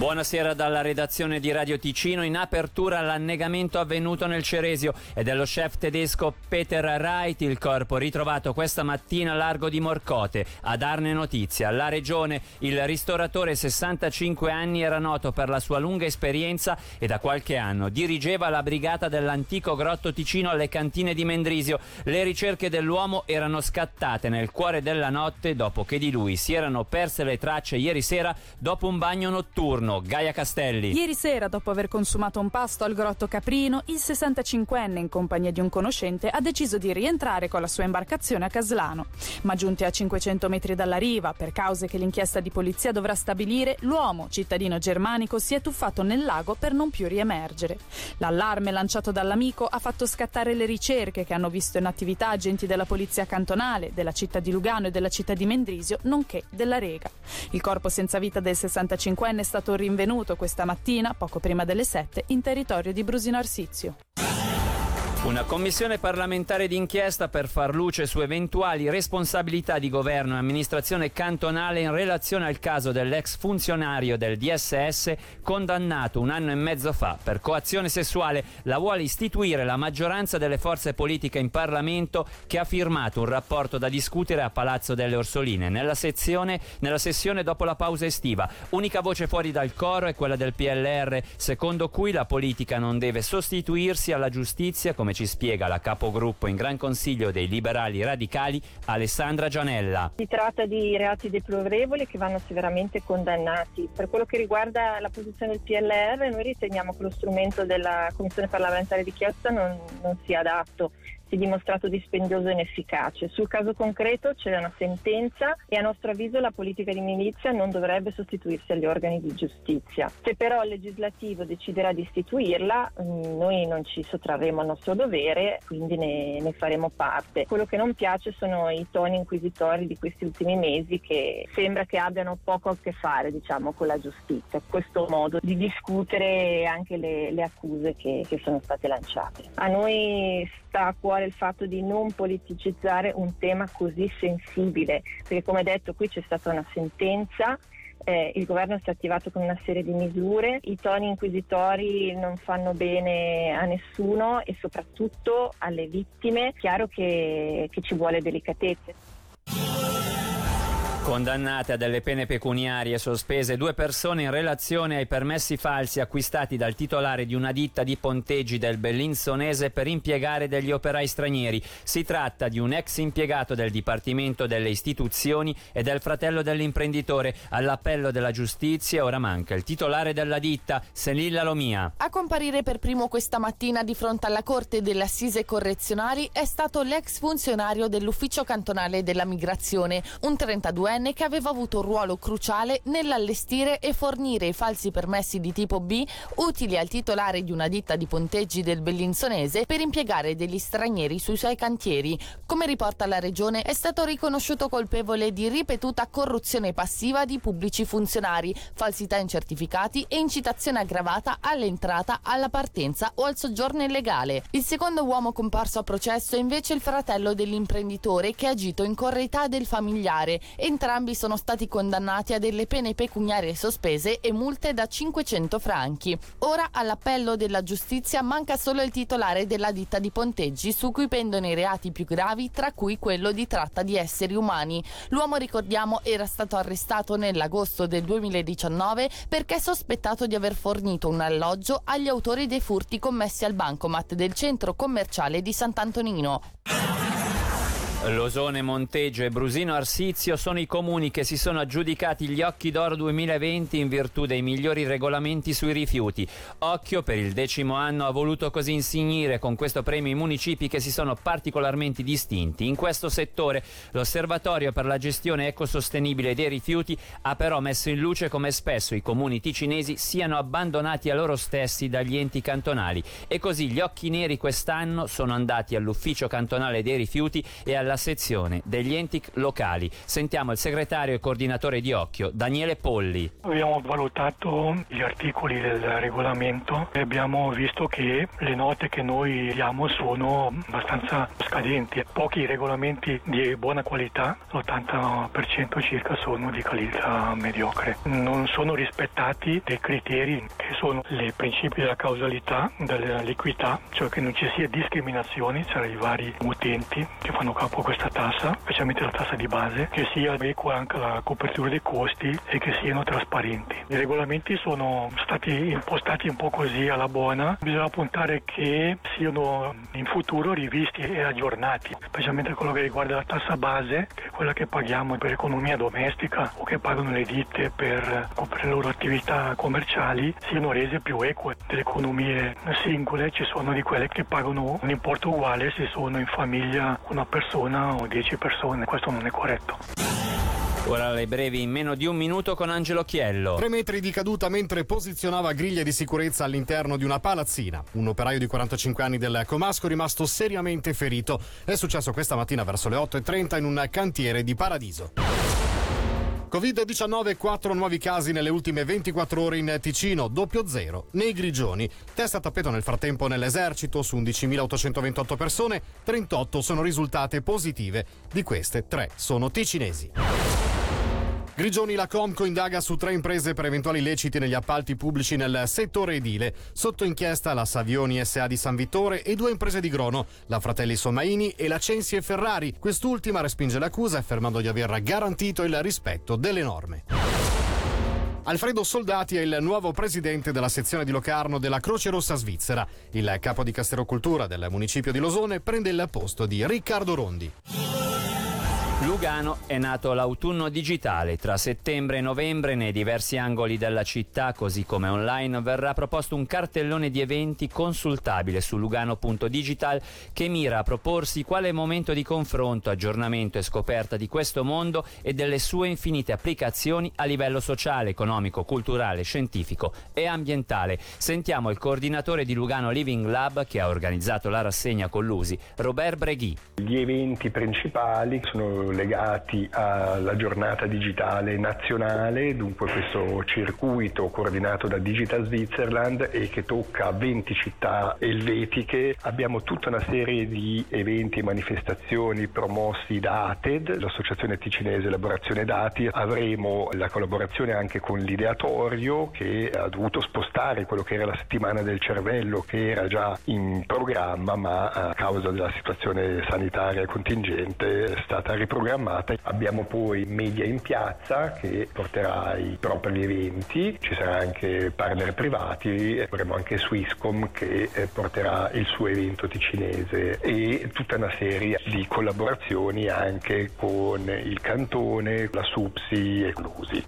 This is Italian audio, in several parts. Buonasera dalla redazione di Radio Ticino. In apertura l'annegamento avvenuto nel Ceresio e dello chef tedesco Peter Wright, il corpo ritrovato questa mattina a largo di Morcote. A darne notizia la regione. Il ristoratore, 65 anni, era noto per la sua lunga esperienza e da qualche anno dirigeva la brigata dell'antico Grotto Ticino alle cantine di Mendrisio. Le ricerche dell'uomo erano scattate nel cuore della notte dopo che di lui si erano perse le tracce ieri sera dopo un bagno notturno. Gaia Castelli. Ieri sera, dopo aver consumato un pasto al Grotto Caprino, il 65enne, in compagnia di un conoscente, ha deciso di rientrare con la sua imbarcazione a Caslano. Ma giunti a 500 metri dalla riva, per cause che l'inchiesta di polizia dovrà stabilire, l'uomo, cittadino germanico, si è tuffato nel lago per non più riemergere. L'allarme lanciato dall'amico ha fatto scattare le ricerche, che hanno visto in attività agenti della polizia cantonale, della città di Lugano e della città di Mendrisio, nonché della Rega. Il corpo senza vita del 65enne è stato rinvenuto questa mattina, poco prima delle 7, in territorio di Brusino Arsizio. Una commissione parlamentare d'inchiesta per far luce su eventuali responsabilità di governo e amministrazione cantonale in relazione al caso dell'ex funzionario del DSS condannato 1 anno e mezzo fa per coazione sessuale la vuole istituire la maggioranza delle forze politiche in Parlamento, che ha firmato un rapporto da discutere a Palazzo delle Orsoline nella sessione dopo la pausa estiva. Unica voce fuori dal coro è quella del PLR, secondo cui la politica non deve sostituirsi alla giustizia, come ci spiega la capogruppo in Gran Consiglio dei Liberali Radicali, Alessandra Gianella. Si tratta di reati deplorevoli che vanno severamente condannati. Per quello che riguarda la posizione del PLR, noi riteniamo che lo strumento della Commissione parlamentare di inchiesta non sia adatto. Si è dimostrato dispendioso e inefficace. Sul caso concreto c'è una sentenza e a nostro avviso la politica di milizia non dovrebbe sostituirsi agli organi di giustizia. Se però il legislativo deciderà di istituirla, noi non ci sottrarremo al nostro dovere, quindi ne faremo parte. Quello che non piace sono i toni inquisitori di questi ultimi mesi, che sembra che abbiano poco a che fare, diciamo, con la giustizia. Questo modo di discutere anche le accuse che sono state lanciate. A noi sta a cuore il fatto di non politicizzare un tema così sensibile, perché, come detto, qui c'è stata una sentenza, il governo si è attivato con una serie di misure, i toni inquisitori non fanno bene a nessuno e soprattutto alle vittime. Chiaro che ci vuole delicatezza. Condannate a delle pene pecuniarie sospese 2 persone in relazione ai permessi falsi acquistati dal titolare di una ditta di ponteggi del Bellinzonese per impiegare degli operai stranieri. Si tratta di un ex impiegato del Dipartimento delle Istituzioni e del fratello dell'imprenditore. All'appello della giustizia ora manca il titolare della ditta, Senilla Lomia. A comparire per primo questa mattina di fronte alla Corte delle Assise Correzionali è stato l'ex funzionario dell'Ufficio Cantonale della Migrazione, un 32enne che aveva avuto un ruolo cruciale nell'allestire e fornire i falsi permessi di tipo B utili al titolare di una ditta di ponteggi del Bellinzonese per impiegare degli stranieri sui suoi cantieri. Come riporta la Regione, è stato riconosciuto colpevole di ripetuta corruzione passiva di pubblici funzionari, falsità in certificati e incitazione aggravata all'entrata, alla partenza o al soggiorno illegale. Il secondo uomo comparso a processo è invece il fratello dell'imprenditore, che ha agito in correità del familiare. Entrambi sono stati condannati a delle pene pecuniarie sospese e multe da 500 franchi. Ora all'appello della giustizia manca solo il titolare della ditta di ponteggi, su cui pendono i reati più gravi, tra cui quello di tratta di esseri umani. L'uomo, ricordiamo, era stato arrestato nell'agosto del 2019 perché sospettato di aver fornito un alloggio agli autori dei furti commessi al bancomat del centro commerciale di Sant'Antonino. Losone, Monteggio e Brusino Arsizio sono i comuni che si sono aggiudicati gli Occhi d'Oro 2020 in virtù dei migliori regolamenti sui rifiuti. Occhio, per il 10° anno, ha voluto così insignire con questo premio i municipi che si sono particolarmente distinti in questo settore. L'Osservatorio per la gestione ecosostenibile dei rifiuti ha però messo in luce come spesso i comuni ticinesi siano abbandonati a loro stessi dagli enti cantonali, e così gli occhi neri quest'anno sono andati all'Ufficio Cantonale dei Rifiuti e alla della sezione degli enti locali. Sentiamo il segretario e coordinatore di Occhio, Daniele Polli. Abbiamo valutato gli articoli del regolamento e abbiamo visto che le note che noi diamo sono abbastanza scadenti. Pochi regolamenti di buona qualità, l'80% circa sono di qualità mediocre. Non sono rispettati dei criteri che sono i principi della causalità, dell'equità, cioè che non ci sia discriminazioni tra i vari utenti che fanno capo a questa tassa, specialmente la tassa di base, che sia equa anche la copertura dei costi e che siano trasparenti. I regolamenti sono stati impostati un po' così alla buona, bisogna puntare che siano in futuro rivisti e aggiornati, specialmente quello che riguarda la tassa base, che è quella che paghiamo per economia domestica o che pagano le ditte per le loro attività commerciali, siano rese più eque. Delle economie singole ci sono di quelle che pagano un importo uguale se sono in famiglia una persona o 10 persone, questo non è corretto. Ora le brevi in meno di un minuto con Angelo Chiello. 3 metri di caduta mentre posizionava griglie di sicurezza all'interno di una palazzina. Un operaio di 45 anni del Comasco rimasto seriamente ferito. È successo questa mattina verso le 8:30 in un cantiere di Paradiso. Covid-19, 4 nuovi casi nelle ultime 24 ore in Ticino, 0 nei Grigioni. Testa a tappeto nel frattempo nell'esercito, su 11.828 persone, 38 sono risultate positive, di queste 3 sono ticinesi. Grigioni, la Comco indaga su 3 imprese per eventuali illeciti negli appalti pubblici nel settore edile. Sotto inchiesta la Savioni S.A. di San Vittore e 2 imprese di Grono, la Fratelli Sommaini e la Censi e Ferrari. Quest'ultima respinge l'accusa affermando di aver garantito il rispetto delle norme. Alfredo Soldati è il nuovo presidente della sezione di Locarno della Croce Rossa Svizzera. Il capo di Castello Cultura del municipio di Losone prende il posto di Riccardo Rondi. Lugano è nato l'autunno digitale. Tra settembre e novembre nei diversi angoli della città, così come online, verrà proposto un cartellone di eventi consultabile su lugano.digital che mira a proporsi quale momento di confronto, aggiornamento e scoperta di questo mondo e delle sue infinite applicazioni a livello sociale, economico, culturale, scientifico e ambientale. Sentiamo il coordinatore di Lugano Living Lab, che ha organizzato la rassegna con l'Usi, Robert Breghi. Gli eventi principali sono legati alla giornata digitale nazionale, dunque questo circuito coordinato da Digital Switzerland e che tocca 20 città elvetiche. Abbiamo tutta una serie di eventi e manifestazioni promossi da ATED, l'Associazione Ticinese Elaborazione Dati. Avremo la collaborazione anche con l'Ideatorio, che ha dovuto spostare quello che era la settimana del cervello, che era già in programma ma a causa della situazione sanitaria contingente è stata riproposta. Abbiamo poi Media in Piazza che porterà i propri eventi, ci sarà anche Parler Privati, avremo anche Swisscom che porterà il suo evento ticinese e tutta una serie di collaborazioni anche con il Cantone, la Supsi e l'Usi.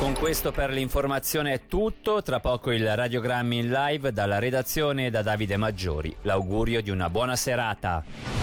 Con questo per l'informazione è tutto, tra poco il Radiogrammi in live dalla redazione da Davide Maggiori. L'augurio di una buona serata.